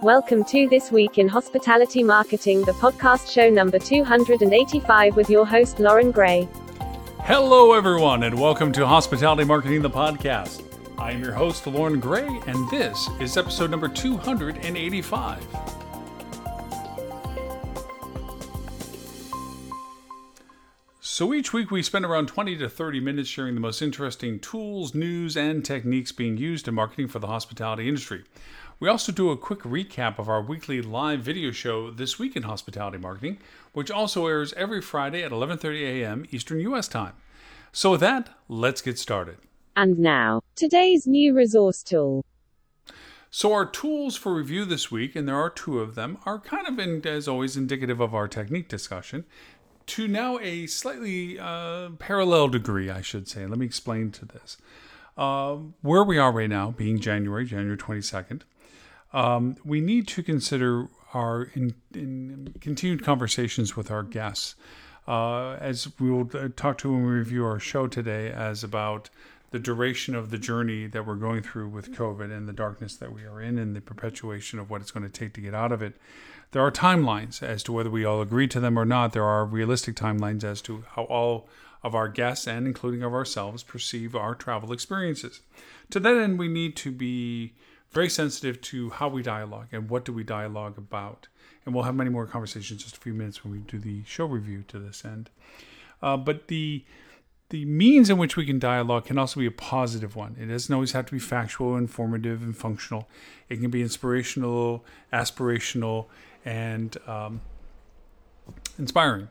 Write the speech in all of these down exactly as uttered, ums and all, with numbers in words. Welcome to This Week in Hospitality Marketing, the podcast show number two hundred eighty-five with your host, Loren Gray. Hello, everyone, and welcome to Hospitality Marketing, the podcast. I am your host, Loren Gray, and this is episode number two hundred eighty-five. So each week we spend around twenty to thirty minutes sharing the most interesting tools, news, and techniques being used in marketing for the hospitality industry. We also do a quick recap of our weekly live video show, This Week in Hospitality Marketing, which also airs every Friday at eleven thirty a.m. Eastern U S time. So with that, let's get started. And now, today's new resource tool. So our tools for review this week, and there are two of them, are kind of, in, as always, indicative of our technique discussion, to now a slightly uh, parallel degree, I should say. Let me explain to this. Uh, where we are right now, being January, January twenty-second, Um, we need to consider our in, in continued conversations with our guests, uh, as we will talk to when we review our show today, as about the duration of the journey that we're going through with COVID and the darkness that we are in and the perpetuation of what it's going to take to get out of it. There are timelines as to whether we all agree to them or not. There are realistic timelines as to how all of our guests and including of ourselves perceive our travel experiences. To that end, we need to be very sensitive to how we dialogue and what do we dialogue about. And we'll have many more conversations in just a few minutes when we do the show review to this end. Uh, but the the means in which we can dialogue can also be a positive one. It doesn't always have to be factual, informative, and functional. It can be inspirational, aspirational, and um, inspiring.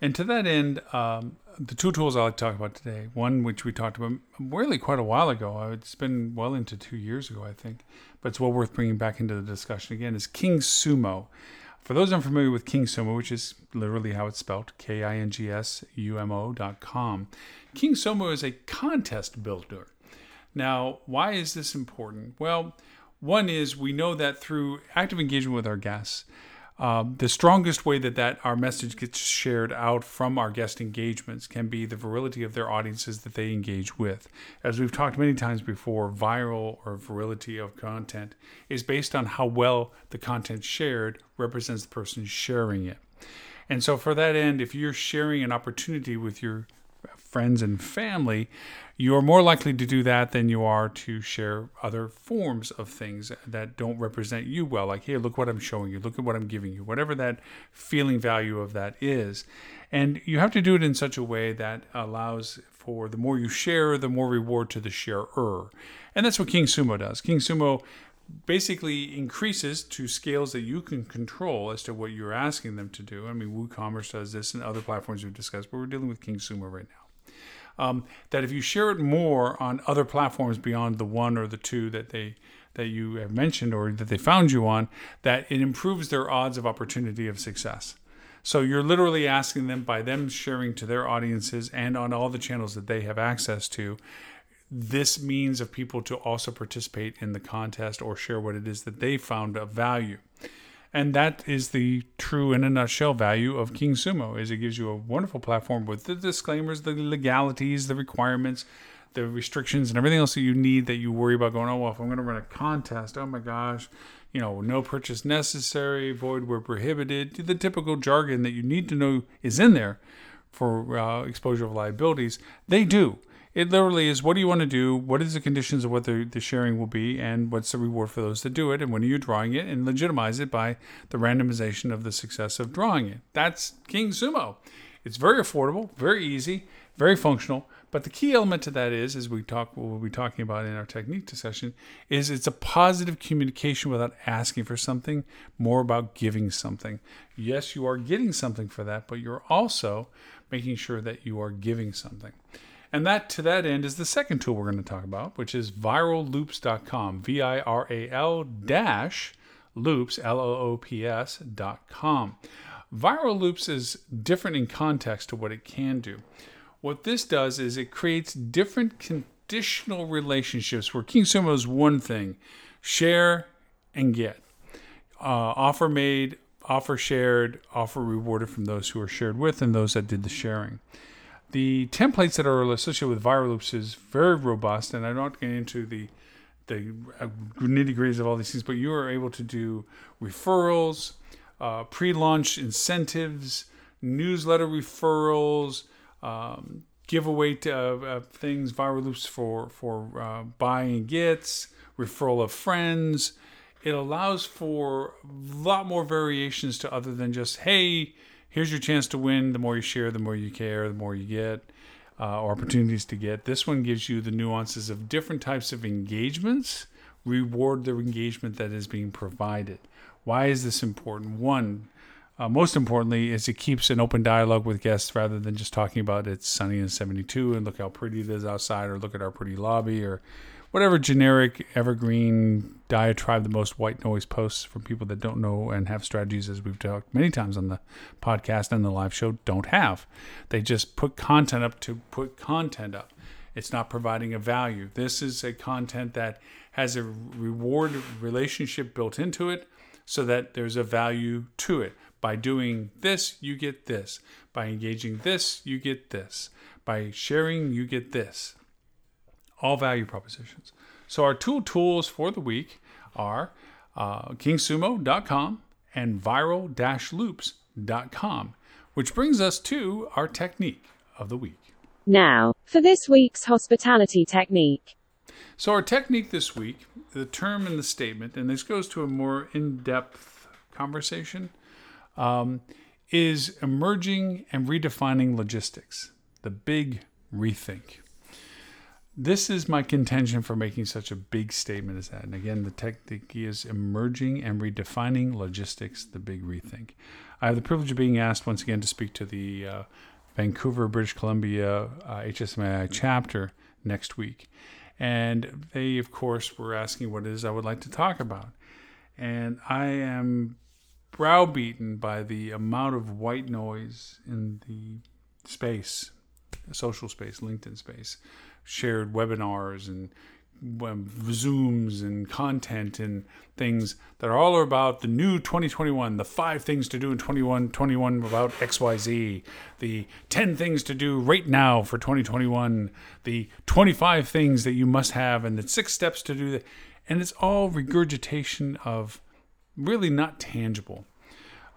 And to that end, um, the two tools I like to talk about today, one which we talked about really quite a while ago, it's been well into two years ago, I think, but it's well worth bringing back into the discussion again, is KingSumo. For those unfamiliar with KingSumo, which is literally how it's spelled, K I N G S U M O dot com, KingSumo is a contest builder. Now, why is this important? Well, one is we know that through active engagement with our guests, Uh, the strongest way that, that our message gets shared out from our guest engagements can be the virility of their audiences that they engage with. As we've talked many times before, viral or virility of content is based on how well the content shared represents the person sharing it. And so for that end, if you're sharing an opportunity with your friends and family, you're more likely to do that than you are to share other forms of things that don't represent you well. Like, hey, look what I'm showing you. Look at what I'm giving you. Whatever that feeling value of that is. And you have to do it in such a way that allows for the more you share, the more reward to the sharer. And that's what KingSumo does. KingSumo basically increases to scales that you can control as to what you're asking them to do. I mean, WooCommerce does this and other platforms we've discussed, but we're dealing with KingSumo right now. Um, that if you share it more on other platforms beyond the one or the two that they that you have mentioned or that they found you on, that it improves their odds of opportunity of success. So you're literally asking them, by them sharing to their audiences and on all the channels that they have access to, this means of people to also participate in the contest or share what it is that they found of value. And that is the true, in a nutshell, value of KingSumo, is it gives you a wonderful platform with the disclaimers, the legalities, the requirements, the restrictions, and everything else that you need that you worry about going, oh, well, if I'm going to run a contest, oh my gosh, you know, no purchase necessary, void where prohibited, the typical jargon that you need to know is in there for uh, exposure of liabilities, they do. It literally is, what do you want to do? What is the conditions of what the, the sharing will be? And what's the reward for those that do it? And when are you drawing it? And legitimize it by the randomization of the success of drawing it. That's KingSumo. It's very affordable, very easy, very functional. But the key element to that is, as we talk, what we'll be talking about in our technique discussion, is it's a positive communication without asking for something, more about giving something. Yes, you are getting something for that, but you're also making sure that you are giving something. And that, to that end, is the second tool we're going to talk about, which is viral loops dot com, V I R A L dash loops, L O O P S dot com. Viral Loops is different in context to what it can do. What this does is it creates different conditional relationships where King Sumo is one thing, share and get. Uh, offer made, offer shared, offer rewarded from those who are shared with and those that did the sharing. The templates that are associated with Viral Loops is very robust, and I'm not getting into the, the nitty-gritties of all these things, but you are able to do referrals, uh, pre-launch incentives, newsletter referrals, Um, giveaway to, uh, uh, things, Viral Loops for, for uh, buying gets, referral of friends. It allows for a lot more variations to other than just, hey, here's your chance to win. The more you share, the more you care, the more you get, uh, or opportunities to get. This one gives you the nuances of different types of engagements, reward the engagement that is being provided. Why is this important? One, Uh, most importantly, is it keeps an open dialogue with guests rather than just talking about it's sunny in seventy-two and look how pretty it is outside, or look at our pretty lobby, or whatever generic evergreen diatribe, the most white noise posts from people that don't know and have strategies, as we've talked many times on the podcast and the live show, don't have. They just put content up to put content up. It's not providing a value. This is a content that has a reward relationship built into it so that there's a value to it. By doing this, you get this. By engaging this, you get this. By sharing, you get this. All value propositions. So our two tools for the week are uh, king sumo dot com and viral loops dot com, which brings us to our technique of the week. Now, for this week's hospitality technique. So our technique this week, the term and the statement, and this goes to a more in-depth conversation, Um, is emerging and redefining logistics, the big rethink. This is my contention for making such a big statement as that. And again, the technique is emerging and redefining logistics, the big rethink. I have the privilege of being asked once again to speak to the uh, Vancouver, British Columbia uh, H S M A I chapter next week. And they, of course, were asking what it is I would like to talk about. And I am browbeaten by the amount of white noise in the space, social space, LinkedIn space, shared webinars and Zooms and content and things that are all about the new twenty twenty-one, the five things to do in twenty-one, twenty-one about X Y Z, the ten things to do right now for twenty twenty-one, the twenty-five things that you must have, and the six steps to do that. And it's all regurgitation of really not tangible.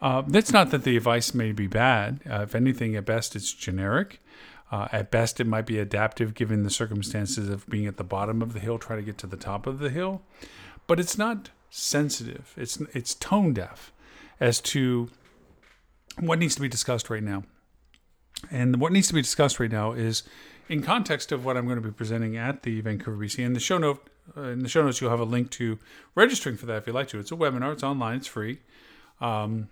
Uh, that's not that the advice may be bad. Uh, if anything, at best, it's generic. Uh, at best, it might be adaptive given the circumstances of being at the bottom of the hill, trying to get to the top of the hill. But it's not sensitive. It's it's tone deaf as to what needs to be discussed right now. And what needs to be discussed right now is in context of what I'm going to be presenting at the Vancouver B C. And the show note Uh, in the show notes, you'll have a link to registering for that if you'd like to. It's a webinar. It's online. It's free. Um,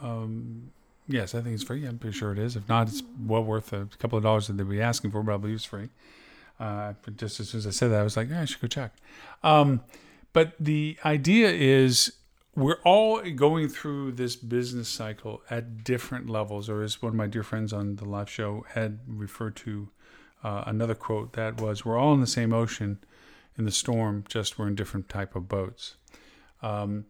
um, yes, I think it's free. I'm pretty sure it is. If not, it's well worth a couple of dollars that they'll be asking for, but I believe it's free. Uh, but just as soon as I said that, I was like, yeah, I should go check. Um, but the idea is we're all going through this business cycle at different levels, or as one of my dear friends on the live show had referred to, Uh, another quote that was, we're all in the same ocean in the storm, just we're in different type of boats. Um,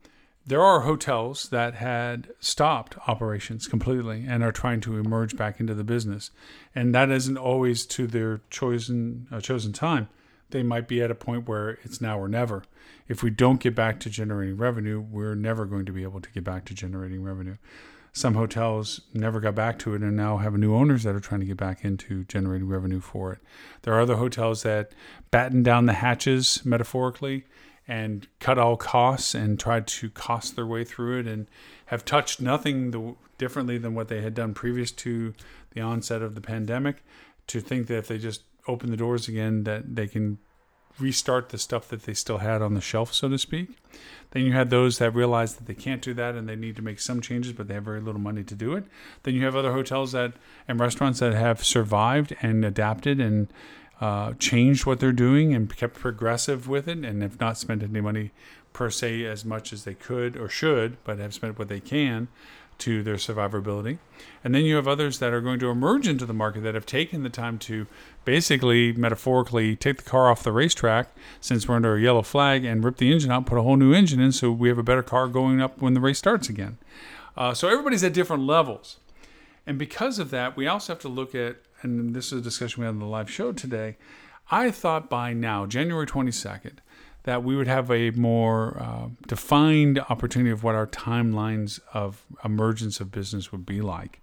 there are hotels that had stopped operations completely and are trying to emerge back into the business. And that isn't always to their chosen, uh, chosen time. They might be at a point where it's now or never. If we don't get back to generating revenue, we're never going to be able to get back to generating revenue. Some hotels never got back to it and now have new owners that are trying to get back into generating revenue for it. There are other hotels that batten down the hatches, metaphorically, and cut all costs and tried to cost their way through it and have touched nothing the, differently than what they had done previous to the onset of the pandemic, to think that if they just open the doors again, that they can restart the stuff that they still had on the shelf, so to speak. Then you had those that realized that they can't do that and they need to make some changes, but they have very little money to do it. Then you have other hotels that and restaurants that have survived and adapted and uh, changed what they're doing and kept progressive with it and have not spent any money per se as much as they could or should, but have spent what they can to their survivability. And then you have others that are going to emerge into the market that have taken the time to basically, metaphorically, take the car off the racetrack since we're under a yellow flag and rip the engine out, put a whole new engine in so we have a better car going up when the race starts again. Uh, so everybody's at different levels. And because of that, we also have to look at, and this is a discussion we had on the live show today, I thought by now, January twenty-second, that we would have a more uh, defined opportunity of what our timelines of emergence of business would be like.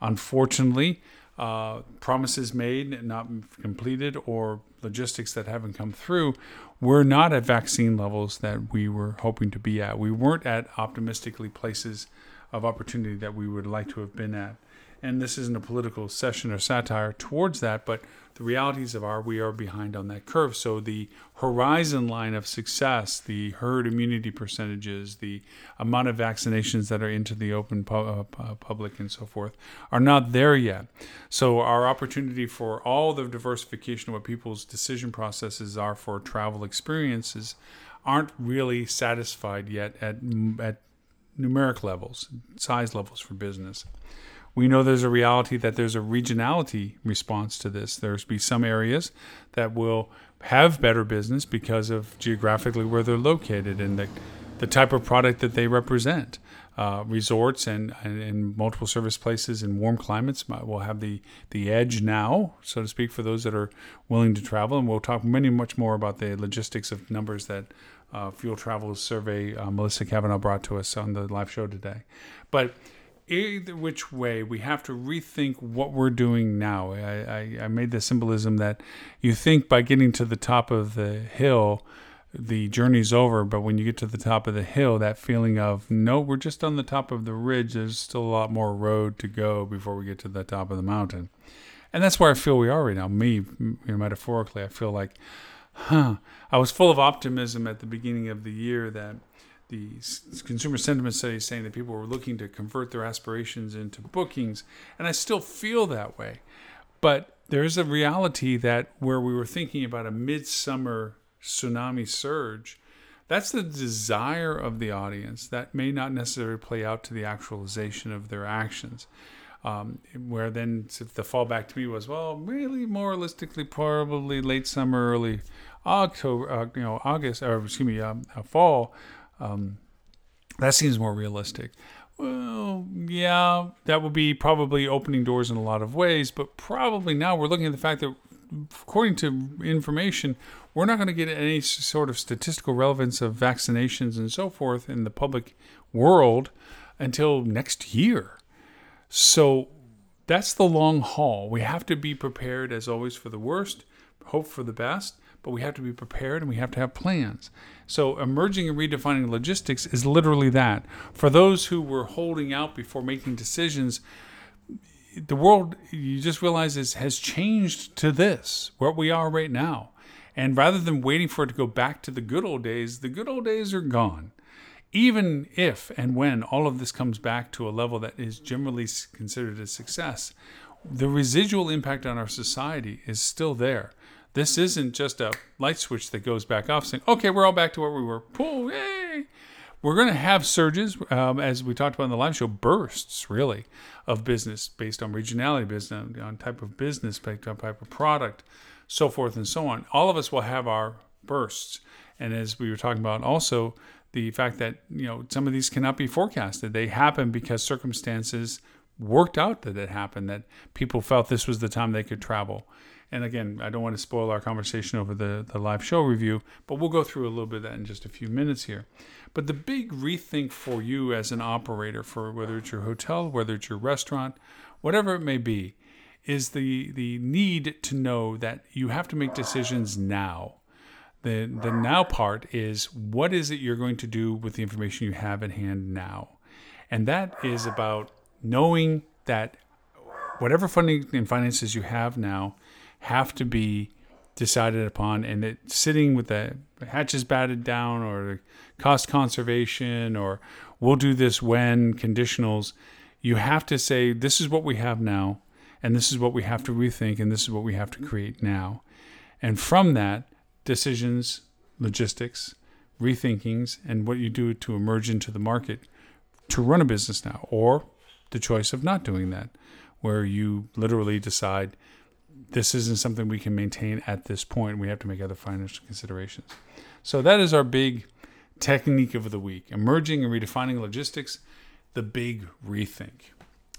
Unfortunately, uh, promises made and not completed or logistics that haven't come through were not at vaccine levels that we were hoping to be at. We weren't at optimistically places of opportunity that we would like to have been at. And this isn't a political session or satire towards that, but the realities of our, we are behind on that curve. So the horizon line of success, the herd immunity percentages, the amount of vaccinations that are into the open pub, uh, public and so forth are not there yet. So our opportunity for all the diversification of what people's decision processes are for travel experiences aren't really satisfied yet at, at numeric levels, size levels for business. We know there's a reality that there's a regionality response to this. There's be some areas that will have better business because of geographically where they're located and the, the type of product that they represent. Uh, resorts and, and, and multiple service places in warm climates will have the, the edge now, so to speak, for those that are willing to travel. And we'll talk many, much more about the logistics of numbers that uh, Fuel Travel's survey, uh, Melissa Kavanagh, brought to us on the live show today. But either which way, we have to rethink what we're doing now. I, I, I made the symbolism that you think by getting to the top of the hill, the journey's over. But when you get to the top of the hill, that feeling of, no, we're just on the top of the ridge. There's still a lot more road to go before we get to the top of the mountain. And that's where I feel we are right now. Me, you know, metaphorically, I feel like, huh, I was full of optimism at the beginning of the year that the consumer sentiment study is saying that people were looking to convert their aspirations into bookings. And I still feel that way. But there is a reality that where we were thinking about a midsummer tsunami surge, that's the desire of the audience. That may not necessarily play out to the actualization of their actions. Um, where then the fallback to me was, well, really more realistically, probably late summer, early October, uh, you know, August, or excuse me, uh, fall. Um, that seems more realistic. Well, yeah, that would be probably opening doors in a lot of ways, but probably now we're looking at the fact that according to information, we're not going to get any sort of statistical relevance of vaccinations and so forth in the public world until next year. So that's the long haul. We have to be prepared as always for the worst, hope for the best. But we have to be prepared and we have to have plans. So emerging and redefining logistics is literally that. For those who were holding out before making decisions, the world, you just realize, is, has changed to this, what we are right now. And rather than waiting for it to go back to the good old days, the good old days are gone. Even if and when all of this comes back to a level that is generally considered a success, the residual impact on our society is still there. This isn't just a light switch that goes back off saying, okay, we're all back to where we were. Pooh, yay! We're going to have surges, um, as we talked about in the live show, bursts, really, of business based on regionality, based on, on type of business, based on type of product, so forth and so on. All of us will have our bursts. And as we were talking about also, the fact that, you know, some of these cannot be forecasted. They happen because circumstances worked out that it happened, that people felt this was the time they could travel. And again, I don't want to spoil our conversation over the, the live show review, but we'll go through a little bit of that in just a few minutes here. But the big rethink for you as an operator, for whether it's your hotel, whether it's your restaurant, whatever it may be, is the, the need to know that you have to make decisions now. The the now part is, what is it you're going to do with the information you have at hand now? And that is about knowing that whatever funding and finances you have now have to be decided upon, and that sitting with the hatches batted down or cost conservation or we'll do this when conditionals, you have to say, this is what we have now, and this is what we have to rethink, and this is what we have to create now. And from that, decisions, logistics, rethinkings, and what you do to emerge into the market to run a business now, or the choice of not doing that, where you literally decide this isn't something we can maintain at this point. We have to make other financial considerations. So that is our big technique of the week, emerging and redefining logistics, the big rethink.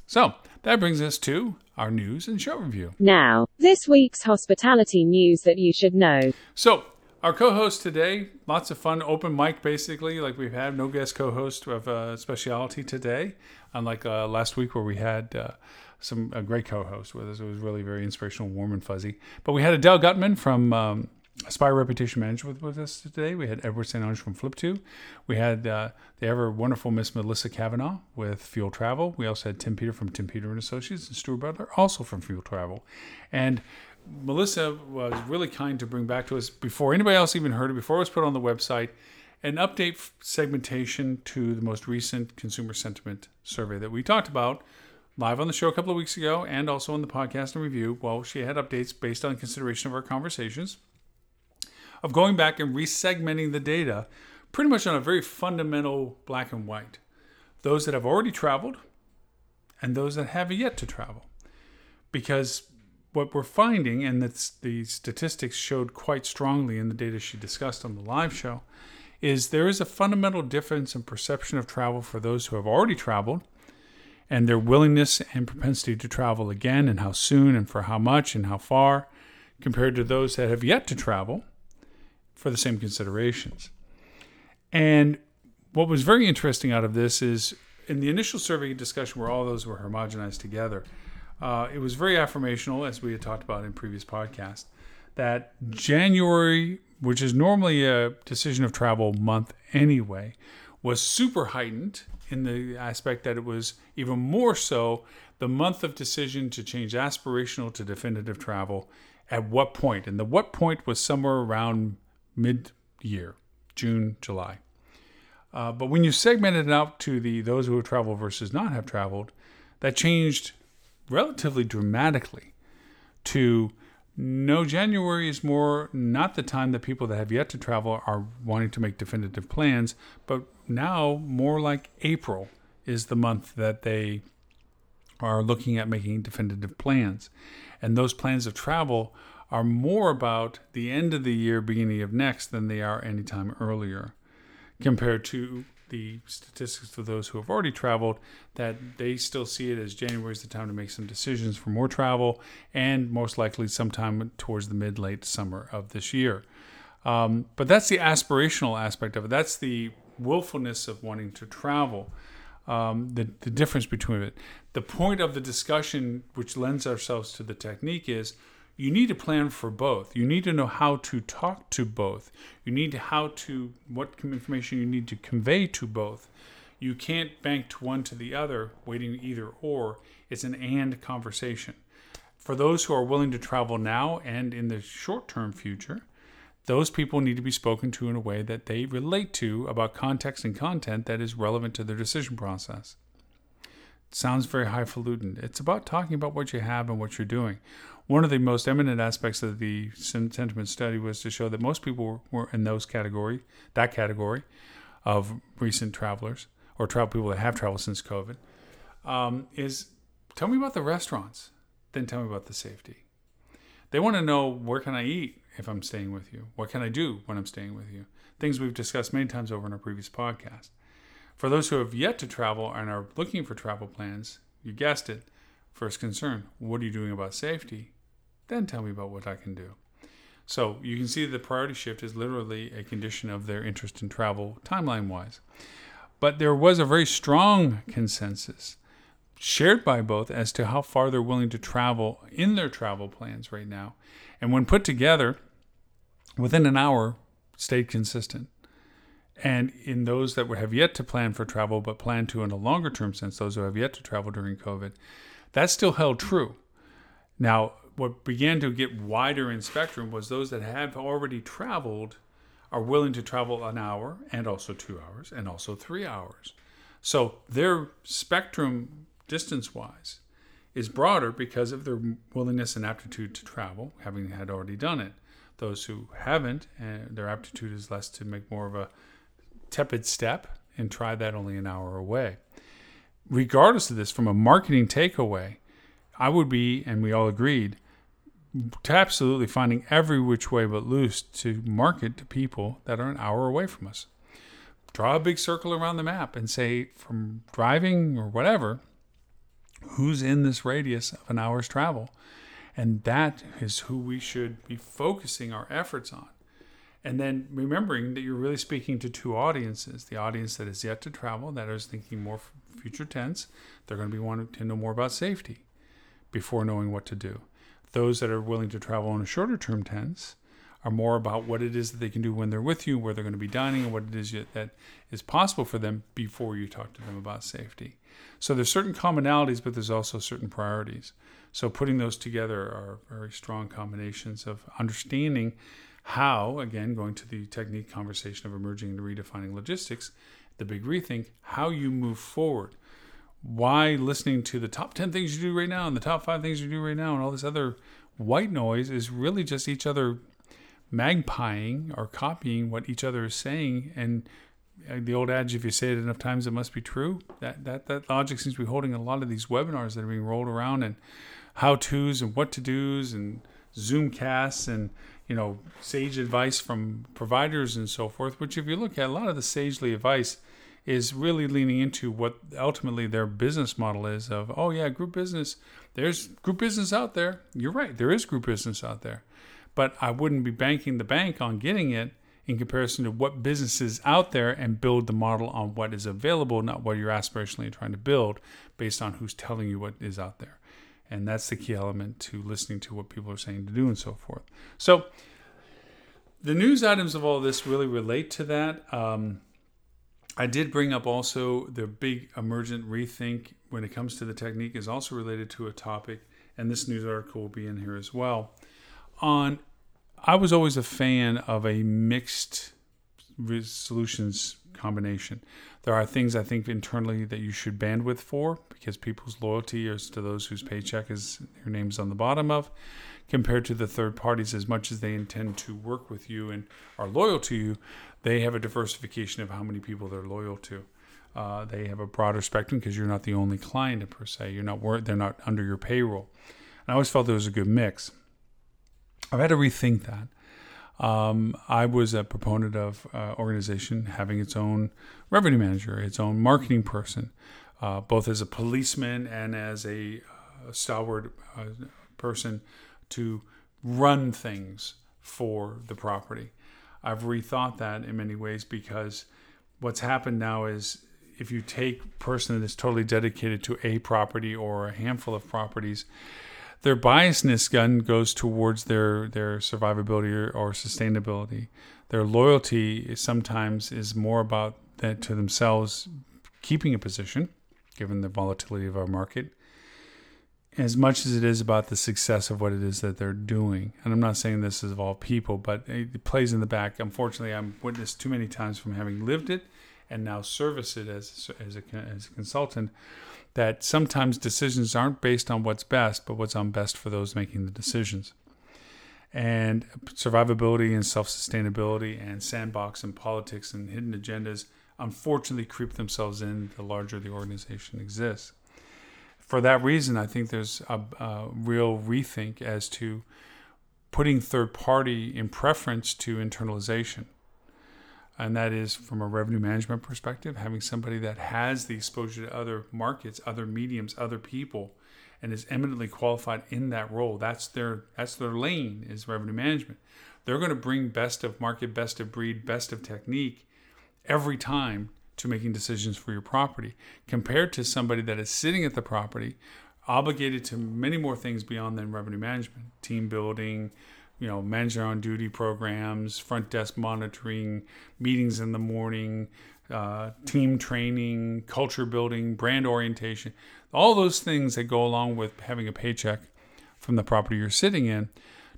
So that brings us to our news and show review. Now, this week's hospitality news that you should know. So our co-host today, lots of fun, open mic basically, like we've had, no guest co-host of uh, speciality today, unlike uh, last week where we had uh, some a great co-host with us. It was really very inspirational, warm and fuzzy. But we had Adele Gutman from um, Aspire Reputation Management with us today. We had Edward Saint Orange from Flip two. We had uh, the ever wonderful Miss Melissa Kavanagh with Fuel Travel. We also had Tim Peter from Tim Peter and Associates and Stuart Butler also from Fuel Travel. And Melissa was really kind to bring back to us before anybody else even heard it, before it was put on the website, an update segmentation to the most recent consumer sentiment survey that we talked about live on the show a couple of weeks ago and also on the podcast and review. Well, she had updates based on consideration of our conversations, of going back and resegmenting the data pretty much on a very fundamental black and white. Those that have already traveled and those that have yet to travel. Because what we're finding, and that's the statistics showed quite strongly in the data she discussed on the live show, is there is a fundamental difference in perception of travel for those who have already traveled and their willingness and propensity to travel again and how soon and for how much and how far compared to those that have yet to travel for the same considerations. And what was very interesting out of this is in the initial survey discussion where all those were homogenized together, uh, it was very affirmational, as we had talked about in previous podcasts, that January, which is normally a decision of travel month anyway, was super heightened in the aspect that it was even more so the month of decision to change aspirational to definitive travel at what point. And the what point was somewhere around mid-year, June, July. Uh, but when you segmented it out to the those who have traveled versus not have traveled, that changed relatively dramatically to no, January is more not the time that people that have yet to travel are wanting to make definitive plans, but now more like April is the month that they are looking at making definitive plans. And those plans of travel are more about the end of the year, beginning of next, than they are anytime earlier, compared to the statistics for those who have already traveled, that they still see it as January is the time to make some decisions for more travel, and most likely sometime towards the mid-late summer of this year. Um, but that's the aspirational aspect of it. That's the willfulness of wanting to travel, um, the, the difference between it. The point of the discussion, which lends ourselves to the technique, is you need to plan for both. You need to know how to talk to both. You need to how to, what information you need to convey to both. You can't bank to one to the other, waiting either or. It's an and conversation. For those who are willing to travel now and in the short-term future, those people need to be spoken to in a way that they relate to about context and content that is relevant to their decision process. Sounds very highfalutin. It's about talking about what you have and what you're doing. One of the most eminent aspects of the sentiment study was to show that most people were in those category, that category of recent travelers or travel people that have traveled since COVID, um, is tell me about the restaurants, then tell me about the safety. They want to know, where can I eat if I'm staying with you? What can I do when I'm staying with you? Things we've discussed many times over in our previous podcast. For those who have yet to travel and are looking for travel plans, you guessed it, first concern, what are you doing about safety? Then tell me about what I can do. So you can see the priority shift is literally a condition of their interest in travel timeline-wise. But there was a very strong consensus shared by both as to how far they're willing to travel in their travel plans right now. And when put together, within an hour, stayed consistent. And in those that have yet to plan for travel, but plan to in a longer term sense, those who have yet to travel during COVID, that still held true. Now, what began to get wider in spectrum was those that have already traveled are willing to travel an hour and also two hours and also three hours. So their spectrum distance-wise is broader because of their willingness and aptitude to travel, having had already done it. Those who haven't, uh, their aptitude is less to make more of a tepid step and try that only an hour away. Regardless of this, from a marketing takeaway, I would be, and we all agreed, to absolutely finding every which way but loose to market to people that are an hour away from us. Draw a big circle around the map and say, from driving or whatever, who's in this radius of an hour's travel? And that is who we should be focusing our efforts on. And then remembering that you're really speaking to two audiences. The audience that is yet to travel, that is thinking more future tense, they're going to be wanting to know more about safety before knowing what to do. Those that are willing to travel in a shorter term tense are more about what it is that they can do when they're with you, where they're going to be dining, and what it is that is possible for them before you talk to them about safety. So there's certain commonalities, but there's also certain priorities. So putting those together are very strong combinations of understanding how, again, going to the technique conversation of emerging and redefining logistics, the big rethink, how you move forward. Why listening to the top ten things you do right now and the top five things you do right now and all this other white noise is really just each other magpieing or copying what each other is saying. And the old adage, if you say it enough times, it must be true. That that that logic seems to be holding a lot of these webinars that are being rolled around, and how-tos and what-to-dos and Zoomcasts and, you know, sage advice from providers and so forth, which if you look at a lot of the sagely advice is really leaning into what ultimately their business model is of, oh yeah, group business, there's group business out there. You're right, there is group business out there. But I wouldn't be banking the bank on getting it in comparison to what business is out there and build the model on what is available, not what you're aspirationally trying to build based on who's telling you what is out there. And that's the key element to listening to what people are saying to do and so forth. So the news items of all this really relate to that. Um, I did bring up also the big emergent rethink when it comes to the technique is also related to a topic, and this news article will be in here as well. On, I was always a fan of a mixed solutions combination. There are things I think internally that you should bandwidth for because people's loyalty is to those whose paycheck is your name's on the bottom of, compared to the third parties. As much as they intend to work with you and are loyal to you, they have a diversification of how many people they're loyal to. Uh, they have a broader spectrum because you're not the only client per se. You're not wor- they're not under your payroll. And I always felt there was a good mix. I've had to rethink that. Um, I was a proponent of uh, organization having its own revenue manager, its own marketing person, uh, both as a policeman and as a uh, stalwart uh, person to run things for the property. I've rethought that in many ways because what's happened now is if you take a person that is totally dedicated to a property or a handful of properties, their biasness gun goes towards their, their survivability or, or sustainability. Their loyalty is sometimes is more about that to themselves keeping a position, given the volatility of our market, as much as it is about the success of what it is that they're doing. And I'm not saying this is of all people, but it plays in the back. Unfortunately, I'm witnessed too many times from having lived it and now service it as, as, a, as a consultant, that sometimes decisions aren't based on what's best, but what's on best for those making the decisions. And survivability and self-sustainability and sandbox and politics and hidden agendas unfortunately creep themselves in the larger the organization exists. For that reason, I think there's a, a real rethink as to putting third party in preference to internalization. And that is from a revenue management perspective, having somebody that has the exposure to other markets, other mediums, other people, and is eminently qualified in that role. That's their that's their lane is revenue management. They're going to bring best of market, best of breed, best of technique every time to making decisions for your property, compared to somebody that is sitting at the property, obligated to many more things beyond than revenue management, team building, you know, manager on duty programs, front desk monitoring, meetings in the morning, uh, team training, culture building, brand orientation, all those things that go along with having a paycheck from the property you're sitting in,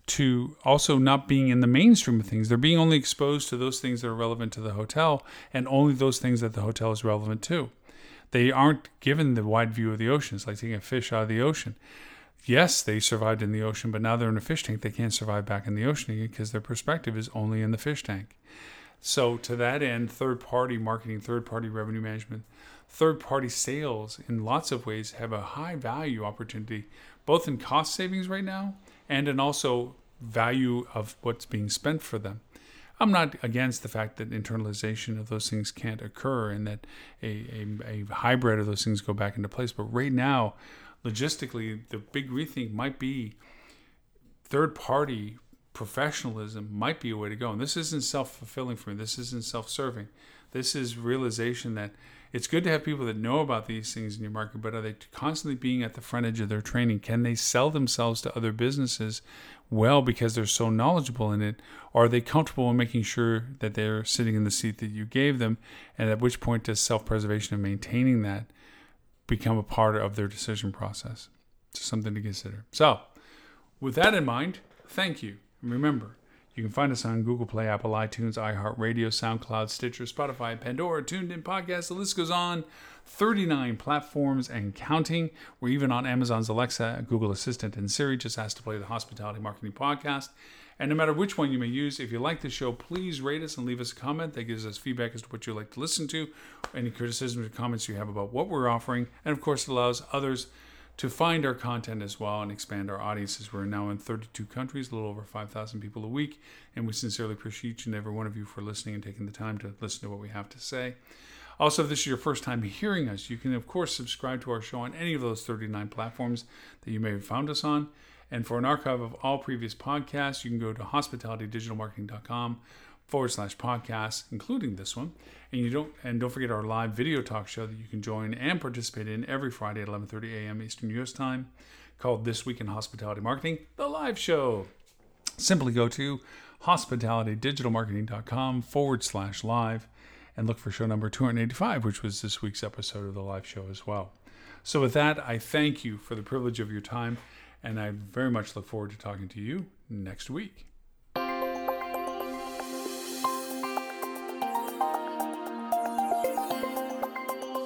to also not being in the mainstream of things. They're being only exposed to those things that are relevant to the hotel, and only those things that the hotel is relevant to. They aren't given the wide view of the ocean. It's like taking a fish out of the ocean. Yes, they survived in the ocean, but now they're in a fish tank. They can't survive back in the ocean again because their perspective is only in the fish tank. So to that end, third-party marketing, third-party revenue management, third-party sales in lots of ways have a high-value opportunity, both in cost savings right now and in also value of what's being spent for them. I'm not against the fact that internalization of those things can't occur and that a, a, a hybrid of those things go back into place. But right now, logistically, the big rethink might be third-party professionalism might be a way to go. And this isn't self-fulfilling for me. This isn't self-serving. This is realization that it's good to have people that know about these things in your market, but are they constantly being at the front edge of their training? Can they sell themselves to other businesses well because they're so knowledgeable in it? Are they comfortable in making sure that they're sitting in the seat that you gave them? And at which point does self-preservation and maintaining that become a part of their decision process? It's something to consider. So with that in mind, thank you. And remember, you can find us on Google Play, Apple iTunes, iHeart Radio, SoundCloud, Stitcher, Spotify, Pandora, Tunein Podcast. The list goes on. thirty-nine platforms and counting. We're even on Amazon's Alexa, Google Assistant, and Siri. Just ask to play the Hospitality Marketing Podcast. And no matter which one you may use, if you like the show, please rate us and leave us a comment. That gives us feedback as to what you like to listen to, any criticisms or comments you have about what we're offering. And, of course, it allows others to find our content as well and expand our audiences. We're now in thirty-two countries, a little over five thousand people a week, and we sincerely appreciate each and every one of you for listening and taking the time to listen to what we have to say. Also, if this is your first time hearing us, you can, of course, subscribe to our show on any of those thirty-nine platforms that you may have found us on. And for an archive of all previous podcasts, you can go to hospitality digital marketing dot com forward slash podcasts, including this one. And you don't and don't forget our live video talk show that you can join and participate in every Friday at eleven thirty a.m. Eastern U S time, called This Week in Hospitality Marketing, the live show. Simply go to hospitality digital marketing dot com forward slash live and look for show number two eighty-five, which was this week's episode of the live show as well. So with that, I thank you for the privilege of your time, and I very much look forward to talking to you next week.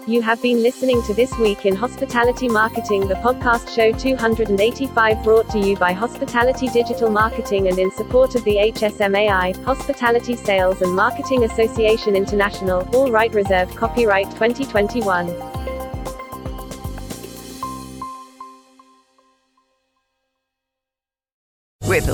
You have been listening to This Week in Hospitality Marketing, the podcast show two eighty-five, brought to you by Hospitality Digital Marketing and in support of the H S M A I, Hospitality Sales and Marketing Association International, all rights reserved, copyright twenty twenty-one. With the